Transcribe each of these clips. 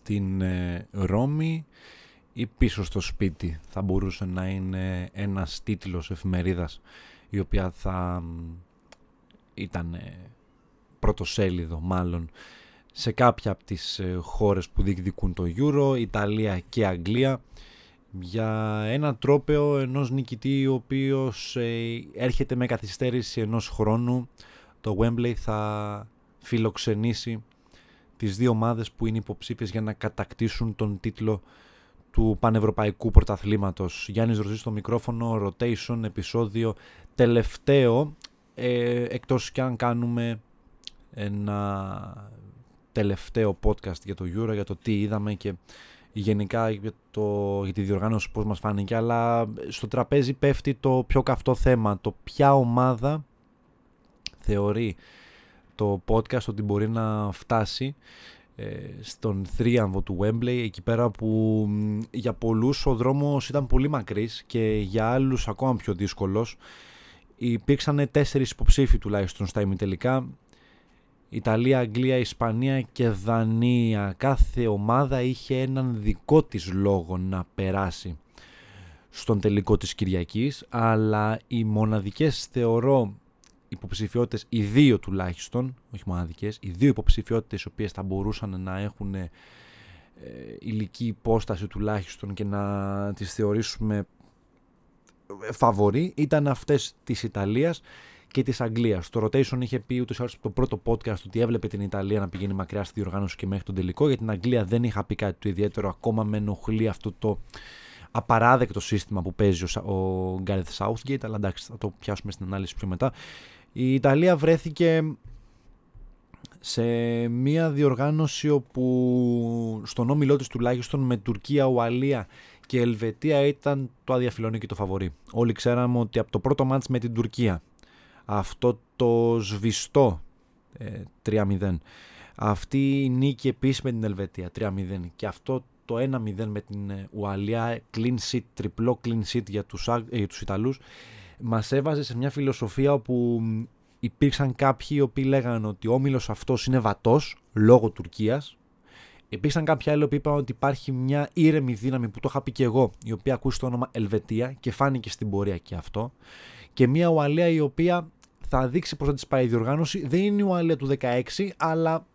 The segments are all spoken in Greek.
στην Ρώμη ή πίσω στο σπίτι. Θα μπορούσε να είναι ένας τίτλος εφημερίδας η οποία θα ήταν πρωτοσέλιδο μάλλον σε κάποια από τις χώρες που διεκδικούν το Euro, Ιταλία και Αγγλία, για ένα τρόπαιο ενός νικητή ο οποίος έρχεται με καθυστέρηση ενός χρόνου. Το Wembley θα φιλοξενήσει τις δύο ομάδες που είναι υποψήφιες για να κατακτήσουν τον τίτλο του Πανευρωπαϊκού Πρωταθλήματος. Γιάννης Ρωτζής στο μικρόφωνο, Rotation, επεισόδιο τελευταίο, εκτός κι αν κάνουμε ένα τελευταίο podcast για το Euro, για το τι είδαμε και γενικά για τη διοργάνωση, πώς μας φάνηκε, αλλά στο τραπέζι πέφτει το πιο καυτό θέμα, το ποια ομάδα θεωρεί το podcast ότι μπορεί να φτάσει στον θρίαμβο του Wembley, εκεί πέρα που για πολλούς ο δρόμος ήταν πολύ μακρύς και για άλλους ακόμα πιο δύσκολος. Υπήρξαν 4 υποψήφοι τουλάχιστον στα ημιτελικά: Ιταλία, Αγγλία, Ισπανία και Δανία. Κάθε ομάδα είχε έναν δικό της λόγο να περάσει στον τελικό της Κυριακής, αλλά οι μοναδικές, θεωρώ, υποψηφιότητες, οι δύο τουλάχιστον, όχι μοναδικές, οι δύο υποψηφιότητες οι οποίες θα μπορούσαν να έχουν ηλική υπόσταση τουλάχιστον και να τις θεωρήσουμε φαβορί, ήταν αυτές της Ιταλίας και της Αγγλίας. Το Rotation είχε πει ούτως ή άλλως το πρώτο podcast ότι έβλεπε την Ιταλία να πηγαίνει μακριά στη διοργάνωση και μέχρι τον τελικό. Για την Αγγλία δεν είχα πει κάτι το ιδιαίτερο, ακόμα με ενοχλεί αυτό το απαράδεκτο σύστημα που παίζει ο Gareth Southgate, αλλά εντάξει, θα το πιάσουμε στην ανάλυση πιο μετά. Η Ιταλία βρέθηκε σε μια διοργάνωση όπου στον όμιλό της τουλάχιστον με Τουρκία, Ουαλία και Ελβετία ήταν το αδιαφυλώνει και το φαβορί. Όλοι ξέραμε ότι από το πρώτο μάτς με την Τουρκία, αυτό το σβηστό 3-0, αυτή η νίκη επίσης με την Ελβετία 3-0 και αυτό το 1-0 με την Ουαλία, clean sheet, τριπλό clean sheet για τους Ιταλούς, μας έβαζε σε μια φιλοσοφία όπου υπήρξαν κάποιοι οι οποίοι λέγανε ότι ο όμιλος αυτός είναι βατός λόγω Τουρκίας. Υπήρξαν κάποιοι άλλοι που είπαν ότι υπάρχει μια ήρεμη δύναμη, που το είχα πει και εγώ, η οποία ακούσει το όνομα Ελβετία και φάνηκε στην πορεία και αυτό. Και μια Ουαλία η οποία θα δείξει πώς θα της πάει η διοργάνωση. Δεν είναι η Ουαλία του 16, αλλά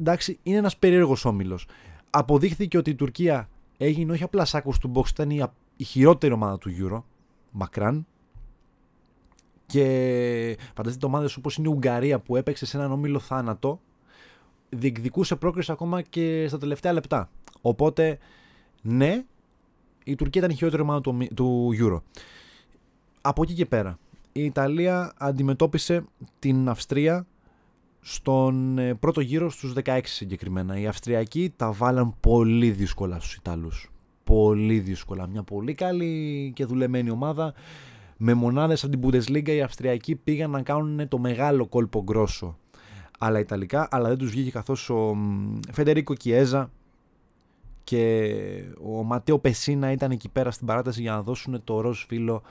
εντάξει, είναι ένας περίεργος όμιλος. Αποδείχθηκε ότι η Τουρκία έγινε όχι απλά σάκος του box, ήταν η χειρότερη ομάδα του Euro, μακράν. Και φανταστείτε ομάδες όπως είναι η Ουγγαρία που έπαιξε σε έναν όμιλο θάνατο, διεκδικούσε πρόκριση ακόμα και στα τελευταία λεπτά. Οπότε, ναι, η Τουρκία ήταν η χειρότερη ομάδα του Euro. Από εκεί και πέρα, η Ιταλία αντιμετώπισε την Αυστρία στον πρώτο γύρο, στους 16 συγκεκριμένα. Οι Αυστριακοί τα βάλαν πολύ δύσκολα στους Ιταλούς. Πολύ δύσκολα. Μια πολύ καλή και δουλεμένη ομάδα με μονάδες από την Bundesliga. Οι Αυστριακοί πήγαν να κάνουν το μεγάλο κόλπο γκρόσο αλλά ιταλικά, αλλά δεν τους βγήκε, καθώς ο Φεντερίκο Κιέζα και ο Ματέο Πεσίνα ήταν εκεί πέρα στην παράταση για να δώσουν το ροζ φύλλο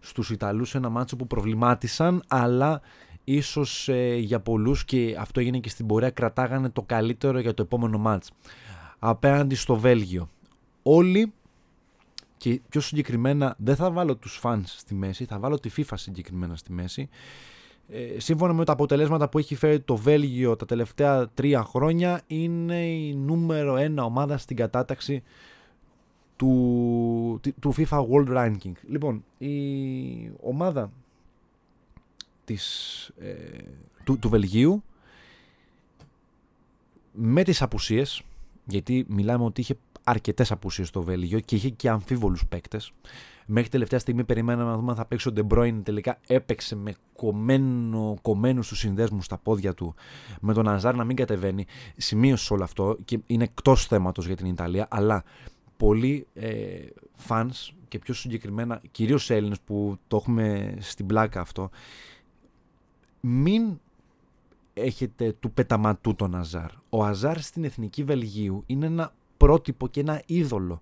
στους Ιταλούς. Ένα μάτσο που προβλημάτισαν, αλλά ίσως για πολλούς, και αυτό έγινε και στην πορεία, κρατάγανε το καλύτερο για το επόμενο μάτς απέναντι στο Βέλγιο. Όλοι, και πιο συγκεκριμένα δεν θα βάλω τους fans στη μέση, θα βάλω τη FIFA συγκεκριμένα στη μέση, σύμφωνα με τα αποτελέσματα που έχει φέρει το Βέλγιο τα τελευταία 3 χρόνια, είναι η νούμερο 1 ομάδα στην κατάταξη του FIFA World Ranking. Λοιπόν, η ομάδα του Βελγίου, με τις απουσίες, γιατί μιλάμε ότι είχε αρκετές απουσίες στο Βέλγιο και είχε και αμφίβολους παίκτες. Μέχρι τελευταία στιγμή περιμέναμε να δούμε αν θα παίξει ο De Bruyne, τελικά έπαιξε με κομμένους τους συνδέσμους στα πόδια του, με τον Hazard να μην κατεβαίνει. Σημείωσε όλο αυτό και είναι εκτός θέματος για την Ιταλία, αλλά πολλοί fans και πιο συγκεκριμένα κυρίως Έλληνες που το έχουμε στην πλάκα αυτό, μην έχετε του πεταματού τον Hazard. Ο Hazard στην Εθνική Βελγίου είναι ένα πρότυπο και ένα είδωλο.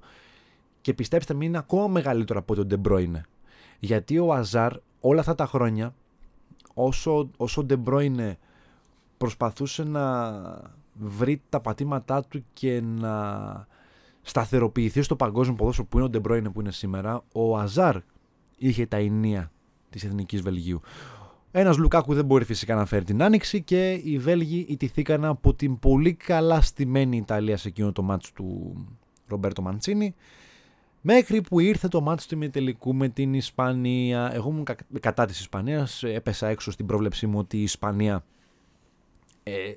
Και πιστέψτε με, είναι ακόμα μεγαλύτερο από τον De Bruyne. Γιατί ο Hazard όλα αυτά τα χρόνια, όσο ο De Bruyne προσπαθούσε να βρει τα πατήματά του και να σταθεροποιηθεί στο παγκόσμιο ποδόσφαιρο που είναι ο De Bruyne που είναι σήμερα. Ο Hazard είχε τα ηνία της Εθνικής Βελγίου. Ένας Λουκάκου δεν μπορεί φυσικά να φέρει την άνοιξη και οι Βέλγοι ιτηθήκαν από την πολύ καλά στημένη Ιταλία σε εκείνο το μάτς του Ρομπέρτο Μαντσίνι, μέχρι που ήρθε το μάτς του ημιτελικού με την Ισπανία. Εγώ ήμουν κατά της Ισπανίας, έπεσα έξω στην πρόβλεψή μου ότι η Ισπανία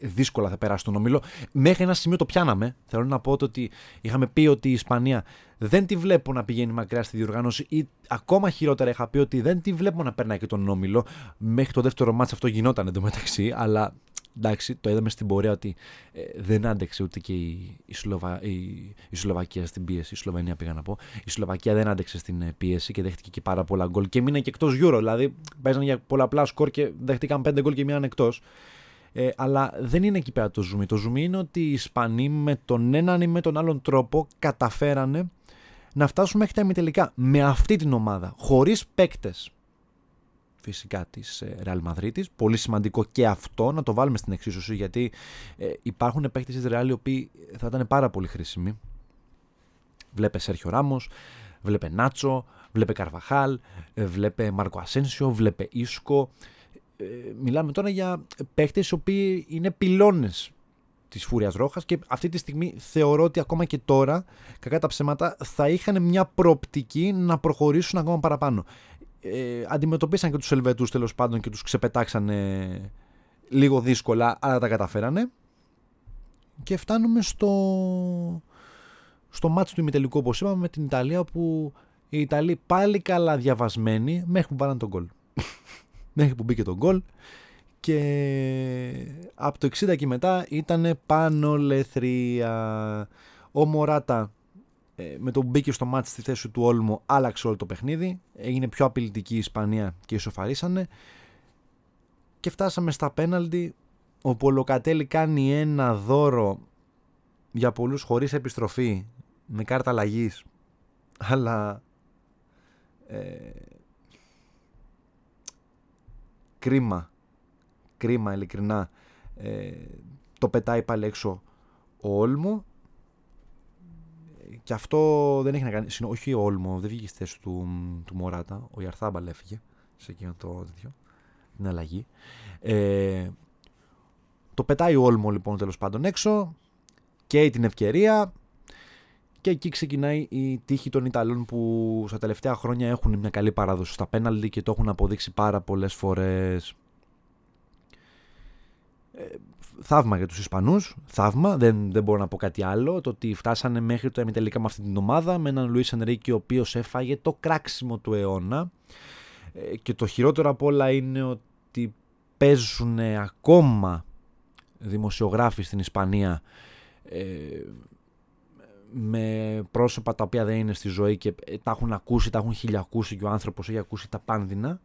δύσκολα θα περάσει τον ομίλο. Μέχρι ένα σημείο το πιάναμε. Θέλω να πω ότι είχαμε πει ότι η Ισπανία δεν τη βλέπω να πηγαίνει μακριά στη διοργάνωση, ή ακόμα χειρότερα είχα πει ότι δεν τη βλέπω να περνάει και τον όμιλο. Μέχρι το δεύτερο μάτς αυτό γινόταν εντωμεταξύ, αλλά εντάξει, το είδαμε στην πορεία ότι δεν άντεξε ούτε και η Σλοβακία στην πίεση. Η Σλοβενία πήγα να πω. Η Σλοβακία δεν άντεξε στην πίεση και δέχτηκε και πάρα πολλά γκολ και μείναν και εκτός Euro. Δηλαδή παίζανε για πολλαπλά σκορ και δέχτηκαν 5 γκολ και μείναν εκτός. Αλλά δεν είναι εκεί πέρα το ζουμί. Το ζουμί είναι ότι οι Ισπανοί με τον έναν ή με τον άλλον τρόπο καταφέρανε να φτάσουν μέχρι τα ημιτελικά με αυτή την ομάδα, χωρίς παίκτες φυσικά της Real Madrid. Πολύ σημαντικό και αυτό να το βάλουμε στην εξίσωση, γιατί υπάρχουν παίκτες της Real οι οποίοι θα ήταν πάρα πολύ χρήσιμοι. Βλέπε Σέρχιο Ράμος, βλέπε Νάτσο, βλέπε Καρβαχάλ, βλέπε Μάρκο Ασένσιο, βλέπε Ίσκο. Μιλάμε τώρα για παίχτες οι οποίοι είναι πυλώνες της Φούριας Ρόχας και αυτή τη στιγμή θεωρώ ότι ακόμα και τώρα, κακά τα ψέματα, θα είχαν μια προοπτική να προχωρήσουν ακόμα παραπάνω. Αντιμετωπίσαν και τους Ελβετούς τέλος πάντων και τους ξεπετάξανε λίγο δύσκολα, αλλά τα καταφέρανε. Και φτάνουμε στο μάτς του ημιτελικού, όπως είπαμε, με την Ιταλία, που οι Ιταλοί πάλι καλά διαβασμένοι μέχρι που πάραν τον γκολ. Μέχρι που μπήκε το γκολ και από το 60 και μετά ήταν πάνω λεθρία. Ο Μωράτα με τον μπήκε στο μάτς στη θέση του Όλμο, άλλαξε όλο το παιχνίδι, έγινε πιο απειλητική η Ισπανία και ισοφαρίσανε και φτάσαμε στα πέναλτι, όπου ο Λοκατέλη κάνει ένα δώρο για πολλούς χωρίς επιστροφή με κάρτα αλλαγής, αλλά κρίμα ειλικρινά, το πετάει πάλι έξω ο Όλμο και αυτό δεν έχει να κάνει, όχι ο Όλμο, δεν βγήκε στη θέση του Μωράτα, ο Ιαρθάμπαλ έφυγε σε εκείνο το τέτοιο, την αλλαγή, το πετάει ο Όλμο λοιπόν τέλος πάντων έξω, καίει την ευκαιρία και εκεί ξεκινάει η τύχη των Ιταλών που στα τελευταία χρόνια έχουν μια καλή παράδοση στα πέναλτι και το έχουν αποδείξει πάρα πολλές φορές. Θαύμα για τους Ισπανούς, θαύμα, δεν μπορώ να πω κάτι άλλο. Το ότι φτάσανε μέχρι το ημιτελικά με αυτή την ομάδα, με έναν Luis Enrique ο οποίος έφαγε το κράξιμο του αιώνα, και το χειρότερο απ' όλα είναι ότι παίζουν ακόμα δημοσιογράφοι στην Ισπανία με πρόσωπα τα οποία δεν είναι στη ζωή και τα έχουν ακούσει, τα έχουν χιλιακούσει και ο άνθρωπος έχει ακούσει τα πάνδυνα.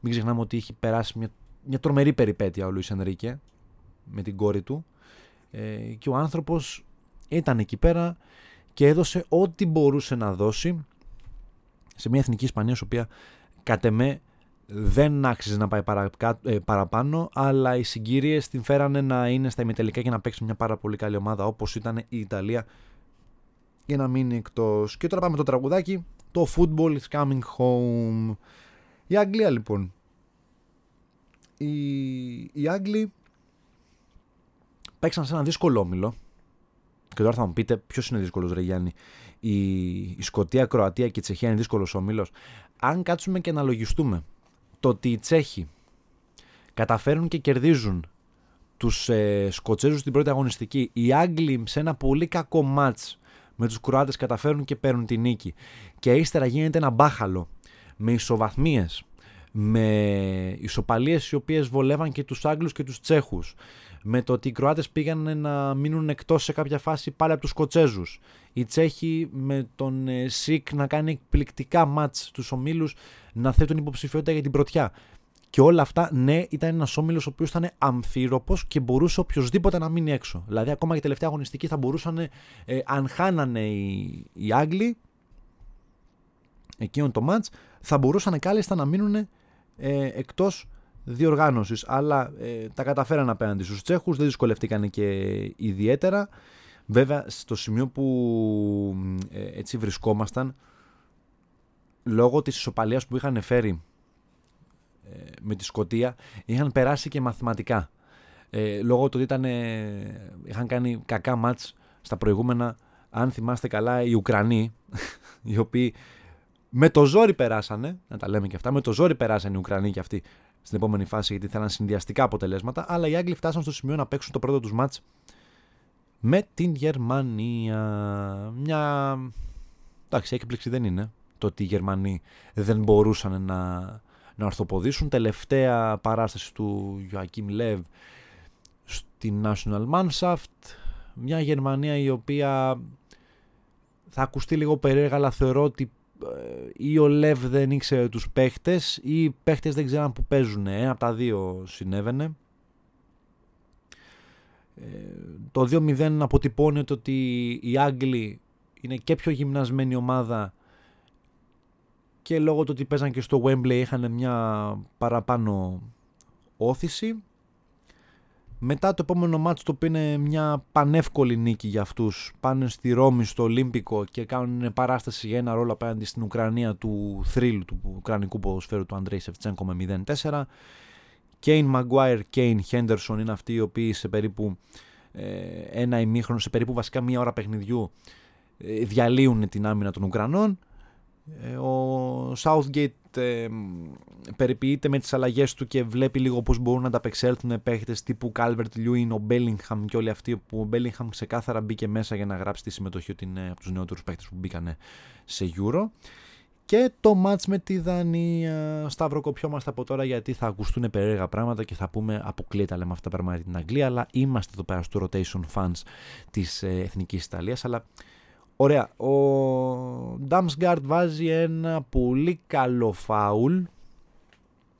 Μην ξεχνάμε ότι έχει περάσει μια τρομερή περιπέτεια ο Λουίς Ενρίκε με την κόρη του, και ο άνθρωπος ήταν εκεί πέρα και έδωσε ό,τι μπορούσε να δώσει σε μια εθνική Ισπανία, η οποία κατ' εμέ δεν άξιζε να πάει παραπάνω, αλλά οι συγκύριες την φέρανε να είναι στα ημιτελικά και να παίξει μια πάρα πολύ καλή ομάδα όπως ήταν η Ιταλία για να μείνει εκτός. Και τώρα πάμε το τραγουδάκι, το Football is Coming Home. Η Αγγλία λοιπόν, οι Άγγλοι παίξαν σε ένα δύσκολο όμιλο και τώρα θα μου πείτε ποιος είναι δύσκολος ρε Γιάννη, η Σκωτία, Κροατία και η Τσεχία είναι δύσκολος όμιλος. Αν κάτσουμε και αναλογιστούμε το ότι οι Τσέχοι καταφέρουν και κερδίζουν τους Σκοτσέζους στην πρώτη αγωνιστική, οι Άγγλοι σε ένα πολύ κακό μάτς με τους Κροάτες καταφέρουν και παίρνουν τη νίκη και ύστερα γίνεται ένα μπάχαλο με ισοβαθμίες, με ισοπαλίες οι οποίες βολεύαν και τους Άγγλους και τους Τσέχους, με το ότι οι Κροάτες πήγαν να μείνουν εκτός σε κάποια φάση πάλι από τους Σκοτσέζους, οι Τσέχοι με τον Σικ να κάνει εκπληκτικά μάτς στους ομίλους, να θέτουν υποψηφιότητα για την πρωτιά. Και όλα αυτά, ναι, ήταν ένας όμιλος ο οποίος ήταν αμφίροπος και μπορούσε οποιοδήποτε να μείνει έξω. Δηλαδή ακόμα και τελευταία αγωνιστική θα μπορούσαν, αν χάνανε οι Άγγλοι εκείνον το μάτς, θα μπορούσαν κάλλιστα να μείνουν εκτός διοργάνωσης, αλλά τα καταφέραν απέναντι στους Τσέχους, δεν δυσκολευτήκαν και ιδιαίτερα. Βέβαια, στο σημείο που έτσι βρισκόμασταν, λόγω της ισοπαλίας που είχαν φέρει με τη Σκωτία, είχαν περάσει και μαθηματικά. Λόγω του ότι είχαν κάνει κακά μάτς στα προηγούμενα, αν θυμάστε καλά, οι Ουκρανοί, οι οποίοι με το ζόρι περάσανε, να τα λέμε και αυτά, με το ζόρι περάσανε οι Ουκρανοί και αυτοί στην επόμενη φάση, γιατί θέλαν συνδυαστικά αποτελέσματα, αλλά οι Άγγλοι φτάσαν στο σημείο να παίξουν το πρώτο τους μάτς με την Γερμανία. Μια... εντάξει, έκπληξη δεν είναι το ότι οι Γερμανοί δεν μπορούσαν να αρθοποδήσουν. Τελευταία παράσταση του Joachim Löw στην National Mannschaft. Μια Γερμανία η οποία θα ακουστεί λίγο περίεργα, αλλά θεωρώ ότι ή ο Λεύ δεν ήξερε τους παίχτες ή οι παίχτες δεν ξέραν που παίζουν. Ένα από τα δύο συνέβαινε. Το 2-0 αποτυπώνεται ότι οι Άγγλοι είναι και πιο γυμνασμένη ομάδα και λόγω του ότι παίζαν και στο Wembley είχαν μια παραπάνω όθηση. Μετά το επόμενο μάτς, το οποίο είναι μια πανεύκολη νίκη για αυτούς, πάνε στη Ρώμη, στο Ολύμπικο και κάνουν παράσταση για ένα ρόλο απέναντι στην Ουκρανία του θρύλου του ουκρανικού ποδοσφαίρου του Αντρέι Σεφτσένκο με 0-4. Kane Maguire, Kane Henderson είναι αυτοί οι οποίοι σε περίπου ένα ημίχρονο, σε περίπου βασικά μία ώρα παιχνιδιού, διαλύουν την άμυνα των Ουκρανών. Ο Southgate περιποιείται με τις αλλαγές του και βλέπει λίγο πώς μπορούν να ανταπεξέλθουν παίχτες τύπου Kalvert Lewin, ο Bellingham και όλοι αυτοί, που ο Bellingham ξεκάθαρα μπήκε μέσα για να γράψει τη συμμετοχή ότι είναι από τους νεότερους παίχτες που μπήκανε σε Euro. Και το μάτς με τη Δανία, σταυροκοπιόμαστε από τώρα γιατί θα ακουστούν περίεργα πράγματα και θα πούμε αποκλείεται, λέμε αυτά τα πράγματα την Αγγλία, αλλά είμαστε εδώ πέρα στο rotation fans της Εθνικής Ιταλίας. Αλλά ωραία, ο Damsgaard βάζει ένα πολύ καλό φάουλ.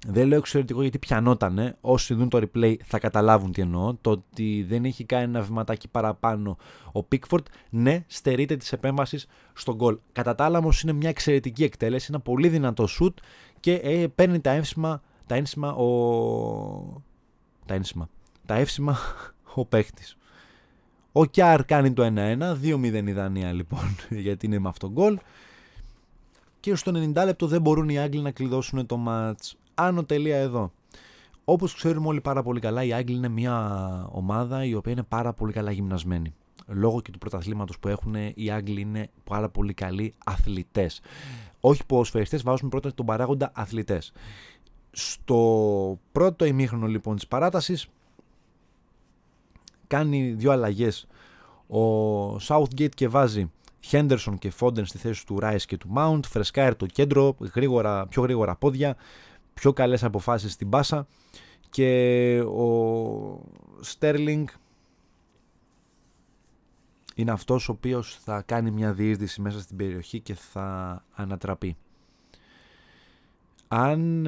Δεν λέω εξαιρετικό γιατί πιανότανε. Όσοι δουν το replay θα καταλάβουν τι εννοώ. Το ότι δεν έχει κάνει ένα βηματάκι παραπάνω ο Pickford, ναι, στερείται της επέμβασης στον γκολ. Κατά τα άλλα όμως είναι μια εξαιρετική εκτέλεση, ένα πολύ δυνατό σουτ και παίρνει τα εύσημα ο παίχτης. Ο Κιάρ κάνει το 1-1, 2-0 η Δανία λοιπόν, γιατί είναι με αυτόν γκολ. Και στο 90 λεπτό δεν μπορούν οι Άγγλοι να κλειδώσουν το μάτς. Άνω τελεία εδώ. Όπως ξέρουμε όλοι πάρα πολύ καλά, οι Άγγλοι είναι μια ομάδα η οποία είναι πάρα πολύ καλά γυμνασμένη. Λόγω και του πρωταθλήματος που έχουν, οι Άγγλοι είναι πάρα πολύ καλοί αθλητές. Όχι ποδοσφαιριστές, βάζουμε πρώτα τον παράγοντα αθλητές. Στο πρώτο ημίχρονο λοιπόν της παράτασης, κάνει δύο αλλαγές ο Southgate και βάζει Henderson και Foden στη θέση του Rice και του Mount. Φρεσκάρει το κέντρο, γρήγορα, πιο γρήγορα πόδια, πιο καλές αποφάσεις στην πάσα, και ο Sterling είναι αυτός ο οποίος θα κάνει μια διείσδυση μέσα στην περιοχή και θα ανατραπεί. Αν,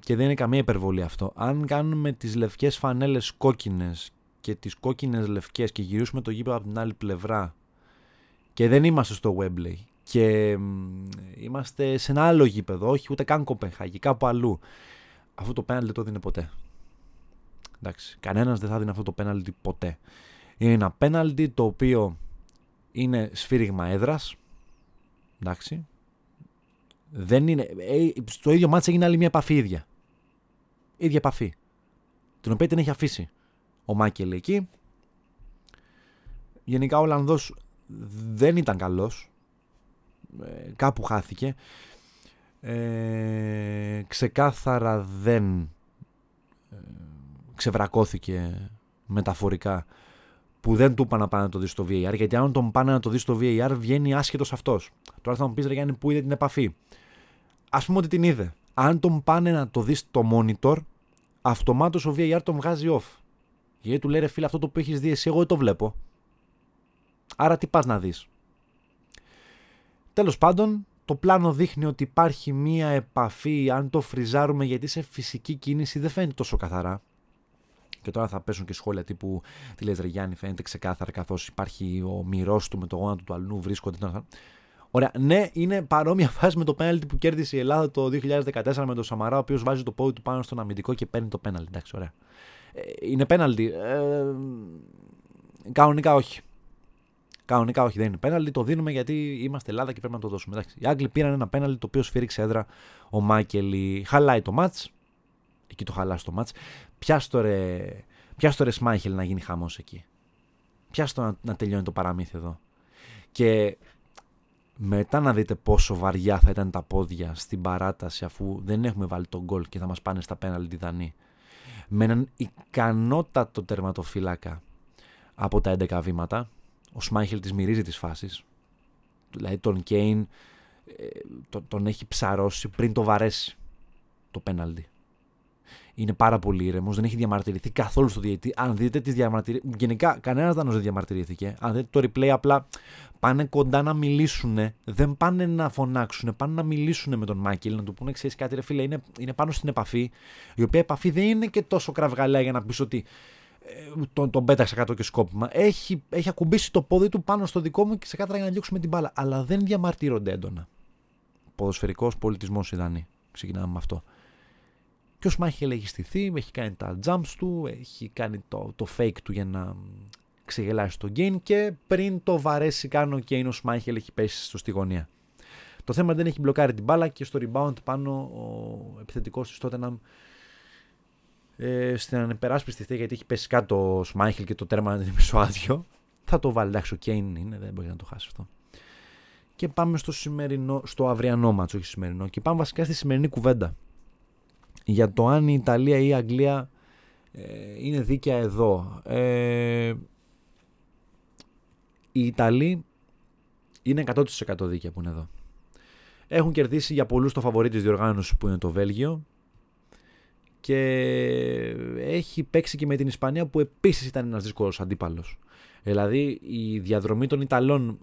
και δεν είναι καμία υπερβολή αυτό, αν κάνουμε τις λευκές φανέλες κόκκινες και τις κόκκινες λευκές και γυρίσουμε το γήπεδο από την άλλη πλευρά και δεν είμαστε στο Wembley και είμαστε σε ένα άλλο γήπεδο, όχι ούτε καν Κοπενχάγη, κάπου αλλού, αυτό το πέναλτι το δίνει ποτέ. Εντάξει, κανένας δεν θα δίνει αυτό το πέναλτι ποτέ. Είναι ένα πέναλτι το οποίο είναι σφύριγμα έδρας. Εντάξει, δεν είναι, στο ίδιο μάτς έγινε άλλη μια επαφή ίδια. Ίδια επαφή, την οποία την έχει αφήσει ο Μάκελ εκεί. Γενικά ο Ολλανδός δεν ήταν καλός. Κάπου χάθηκε. Ξεκάθαρα δεν ξεβρακώθηκε μεταφορικά που δεν του είπαν να πάνε να το δει στο VAR, γιατί αν τον πάνε να το δει στο VAR βγαίνει άσχετος αυτός. Τώρα θα μου πεις, ρε Γιάννη, που είδε την επαφή. Ας πούμε ότι την είδε. Αν τον πάνε να το δει στο monitor, αυτομάτως ο VAR τον βγάζει off. Γιατί του λέει, ρε φίλε, αυτό το που έχεις δει εσύ, εγώ δεν το βλέπω. Άρα τι πας να δεις. Τέλος πάντων, το πλάνο δείχνει ότι υπάρχει μία επαφή. Αν το φριζάρουμε, γιατί σε φυσική κίνηση δεν φαίνεται τόσο καθαρά. Και τώρα θα πέσουν και σχόλια τύπου, τι λες ρε Γιάννη, φαίνεται ξεκάθαρα καθώς υπάρχει ο μυρός του με το γόνατο του αλλού, βρίσκονται. Ωραία, ναι, είναι παρόμοια φάση με το πέναλτι που κέρδισε η Ελλάδα το 2014 με τον Σαμαρά, ο οποίος βάζει το πόδι του πάνω στον αμυντικό και παίρνει το πέναλτι. Εντάξει, ωραία. Είναι πέναλτι. Κανονικά όχι. Κανονικά όχι, δεν είναι πέναλτι. Το δίνουμε γιατί είμαστε Ελλάδα και πρέπει να το δώσουμε. Εντάξει, οι Άγγλοι πήραν ένα πέναλτι το οποίο σφύριξε έδρα ο Μάικελ. Χαλάει το μάτς. Εκεί το χαλάσει το μάτς. Πιάστο ρε Schmeichel να γίνει χαμός εκεί. Πιάστο να τελειώνει το παραμύθι εδώ. Και μετά να δείτε πόσο βαριά θα ήταν τα πόδια στην παράταση, αφού δεν έχουμε βάλει τον γκολ και θα μας πάνε στα πέναλτι Δανή. Με έναν ικανότατο τερματοφύλακα από τα 11 βήματα. Ο Schmeichel τις μυρίζει τις φάσεις. Δηλαδή τον Kane τον έχει ψαρώσει πριν το βαρέσει το πέναλτι. Είναι πάρα πολύ ήρεμος, δεν έχει διαμαρτυρηθεί καθόλου στο διαιτητή. Αν δείτε τις διαμαρτυρίες, γενικά κανένας Δανός δεν διαμαρτυρήθηκε. Αν δείτε το replay, απλά πάνε κοντά να μιλήσουνε, δεν πάνε να φωνάξουνε, πάνε να μιλήσουνε με τον Μάικελ, να του πούνε ξέρεις κάτι ρε φίλε, είναι πάνω στην επαφή, η οποία επαφή δεν είναι και τόσο κραυγαλαία για να πεις ότι τον πέταξε κάτω και σκόπιμα. Έχει ακουμπήσει το πόδι του πάνω στο δικό μου και σε κάτρα για να διώξουμε την μπάλα. Αλλά δεν διαμαρτύρονται έντονα. Ποδοσφαιρικός πολιτισμός οι Δανείοι. Ξεκινάμε με αυτό. Και ο Schmeichel έχει στηθεί, έχει κάνει τα jumps του, έχει κάνει το fake του για να ξεγελάσει τον Kane και πριν το βαρέσει κάνει ο Kane, ο Schmeichel έχει πέσει στο στη γωνία. Το θέμα δεν έχει μπλοκάρει την μπάλα και στο rebound πάνω ο επιθετικός της Tottenham στην ανεπεράσπιστη θέση, γιατί έχει πέσει κάτω ο Schmeichel και το τέρμα είναι μισοάδιο. Θα το βάλει, εντάξει, ο Kane είναι, δεν μπορεί να το χάσει αυτό. Και πάμε στο αυριανό μάτσο, όχι σημερινό, και πάμε βασικά στη σημερινή κουβέντα. Για το αν η Ιταλία ή η Αγγλία είναι δίκαια εδώ. Οι Ιταλοί είναι 100% δίκαια που είναι εδώ. Έχουν κερδίσει για πολλούς το φαβορί της διοργάνωσης που είναι το Βέλγιο και έχει παίξει και με την Ισπανία που επίσης ήταν ένας δύσκολος αντίπαλος. Δηλαδή η διαδρομή των Ιταλών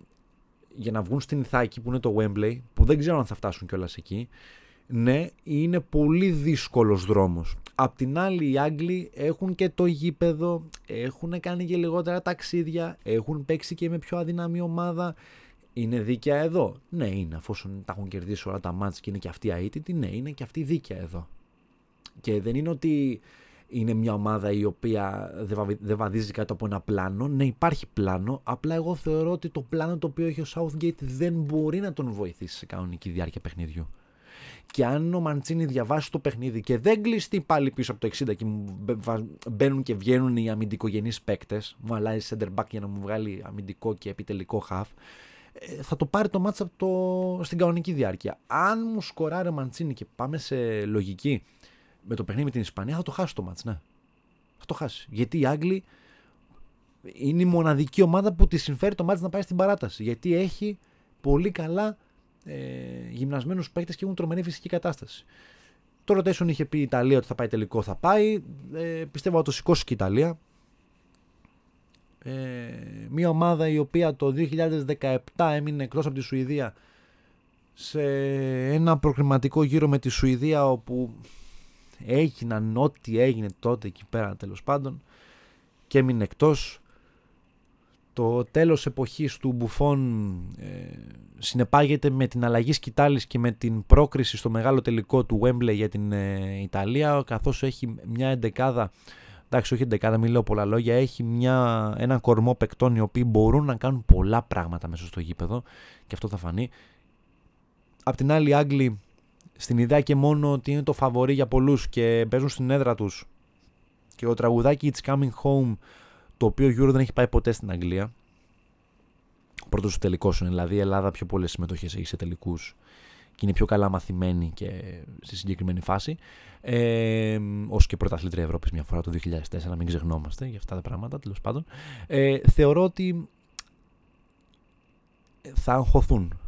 για να βγουν στην Ιθάκη που είναι το Wembley, που δεν ξέρω αν θα φτάσουν κιόλας εκεί, ναι, είναι πολύ δύσκολος δρόμος. Απ' την άλλη οι Άγγλοι έχουν και το γήπεδο, έχουν κάνει και λιγότερα ταξίδια, έχουν παίξει και με πιο αδύναμη ομάδα. Είναι δίκαια εδώ? Ναι, είναι, αφόσον τα έχουν κερδίσει όλα τα μάτς και είναι και αυτοί αίτητοι, ναι, είναι και αυτοί δίκαια εδώ. Και δεν είναι ότι είναι μια ομάδα η οποία δεν βαδίζει κάτω από ένα πλάνο. Ναι, υπάρχει πλάνο, απλά εγώ θεωρώ ότι το πλάνο το οποίο έχει ο Southgate δεν μπορεί να τον βοηθήσει σε κανονική διάρκεια παιχνιδιού. Και αν ο Μαντσίνι διαβάσει το παιχνίδι και δεν κλειστεί πάλι πίσω από το 60 και μπαίνουν και βγαίνουν οι αμυντικογενείς παίκτες, μου αλλάζει center back για να μου βγάλει αμυντικό και επιτελικό half, θα το πάρει το μάτσα στην κανονική διάρκεια. Αν μου σκοράρει ο Μαντσίνι και πάμε σε λογική με το παιχνίδι με την Ισπανία, θα το χάσει το μάτσα, ναι. Θα το χάσει. Γιατί οι Άγγλοι είναι η μοναδική ομάδα που τη συμφέρει το μάτσα να πάει στην παράταση. Γιατί έχει πολύ καλά γυμνασμένους παίκτες και έχουν τρομερή φυσική κατάσταση. Το Rotation είχε πει η Ιταλία ότι θα πάει τελικό, θα πάει. Πιστεύω να το σηκώσει και η Ιταλία. Μια ομάδα η οποία το 2017 έμεινε εκτός από τη Σουηδία σε ένα προκριματικό γύρο με τη Σουηδία, όπου έγιναν ό,τι έγινε τότε εκεί πέρα τέλος πάντων και έμεινε εκτός. Το τέλος εποχής του Μπουφόν συνεπάγεται με την αλλαγή σκητάλης και με την πρόκριση στο μεγάλο τελικό του Wembley για την Ιταλία, καθώς έχει μια εντεκάδα, εντάξει όχι εντεκάδα, μην λέω πολλά λόγια, έχει ένα κορμό παικτών οι οποίοι μπορούν να κάνουν πολλά πράγματα μέσα στο γήπεδο και αυτό θα φανεί. Απ' την άλλη οι Άγγλοι στην ιδέα και μόνο ότι είναι το φαβορί για πολλούς και παίζουν στην έδρα τους και ο τραγουδάκι It's Coming Home, το οποίο Euro δεν έχει πάει ποτέ στην Αγγλία. Ο πρώτος του τελικός είναι, δηλαδή η Ελλάδα πιο πολλές συμμετοχές έχει σε τελικούς και είναι πιο καλά μαθημένη και στη συγκεκριμένη φάση. Όσο και πρωταθλήτρια Ευρώπης μια φορά το 2004, να μην ξεχνόμαστε για αυτά τα πράγματα, τέλος πάντων. Θεωρώ ότι θα αγχωθούν.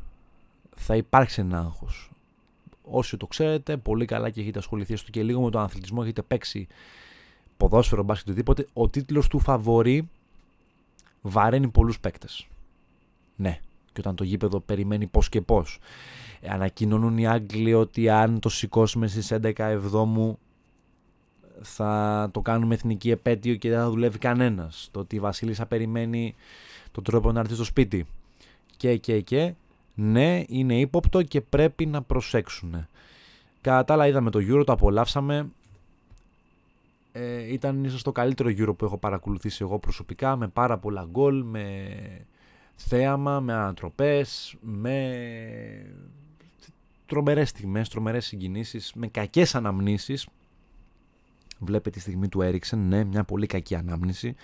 Θα υπάρξει ένα άγχος. Όσοι το ξέρετε πολύ καλά και έχετε ασχοληθεί στο και λίγο με τον αθλητισμό, έχετε παίξει ποδόσφαιρο, μπάσκετ, οτιδήποτε, ο τίτλος του φαβορί βαραίνει πολλούς παίκτες. Ναι, και όταν το γήπεδο περιμένει πώς και πώς. Ανακοινώνουν οι Άγγλοι ότι αν το σηκώσουμε στις 11 Εβδόμου θα το κάνουμε εθνική επέτειο και δεν θα δουλεύει κανένας. Το ότι η Βασίλισσα περιμένει τον τρόπο να έρθει στο σπίτι. Και ναι, είναι ύποπτο και πρέπει να προσέξουν. Κατά τα άλλα, είδαμε το Euro, το απολαύσαμε. Ήταν ίσως το καλύτερο Euro που έχω παρακολουθήσει εγώ προσωπικά, με πάρα πολλά γκολ, με θέαμα, με ανατροπές, με τρομερές στιγμές, τρομερές συγκινήσεις, με κακές αναμνήσεις. Βλέπετε τη στιγμή του Eriksen, ναι, μια πολύ κακή ανάμνηση.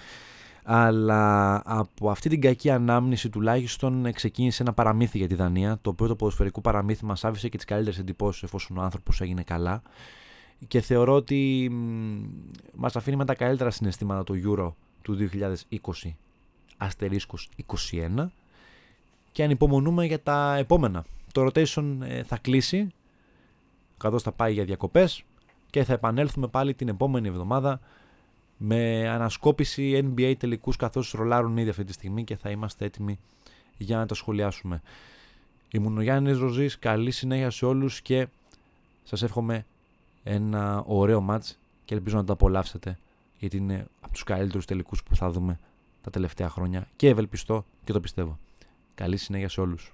Αλλά από αυτή την κακή ανάμνηση τουλάχιστον ξεκίνησε ένα παραμύθι για τη Δανία, το οποίο το ποδοσφαιρικό παραμύθι μας άφησε και τις καλύτερες εντυπώσεις εφόσον ο άνθρωπος έγινε καλά. Και θεωρώ ότι μας αφήνει με τα καλύτερα συναισθήματα το Euro του 2020 αστερίσκος 21 και ανυπομονούμε για τα επόμενα. Το rotation θα κλείσει καθώς θα πάει για διακοπές και θα επανέλθουμε πάλι την επόμενη εβδομάδα με ανασκόπηση NBA τελικούς, καθώς ρολάρουν ήδη αυτή τη στιγμή και θα είμαστε έτοιμοι για να τα σχολιάσουμε. Ήμουν ο Γιάννης Ρωτζής, καλή συνέχεια σε όλους και σας εύχομαι ένα ωραίο μάτς και ελπίζω να το απολαύσετε, γιατί είναι από τους καλύτερους τελικούς που θα δούμε τα τελευταία χρόνια και ευελπιστώ και το πιστεύω. Καλή συνέχεια σε όλους.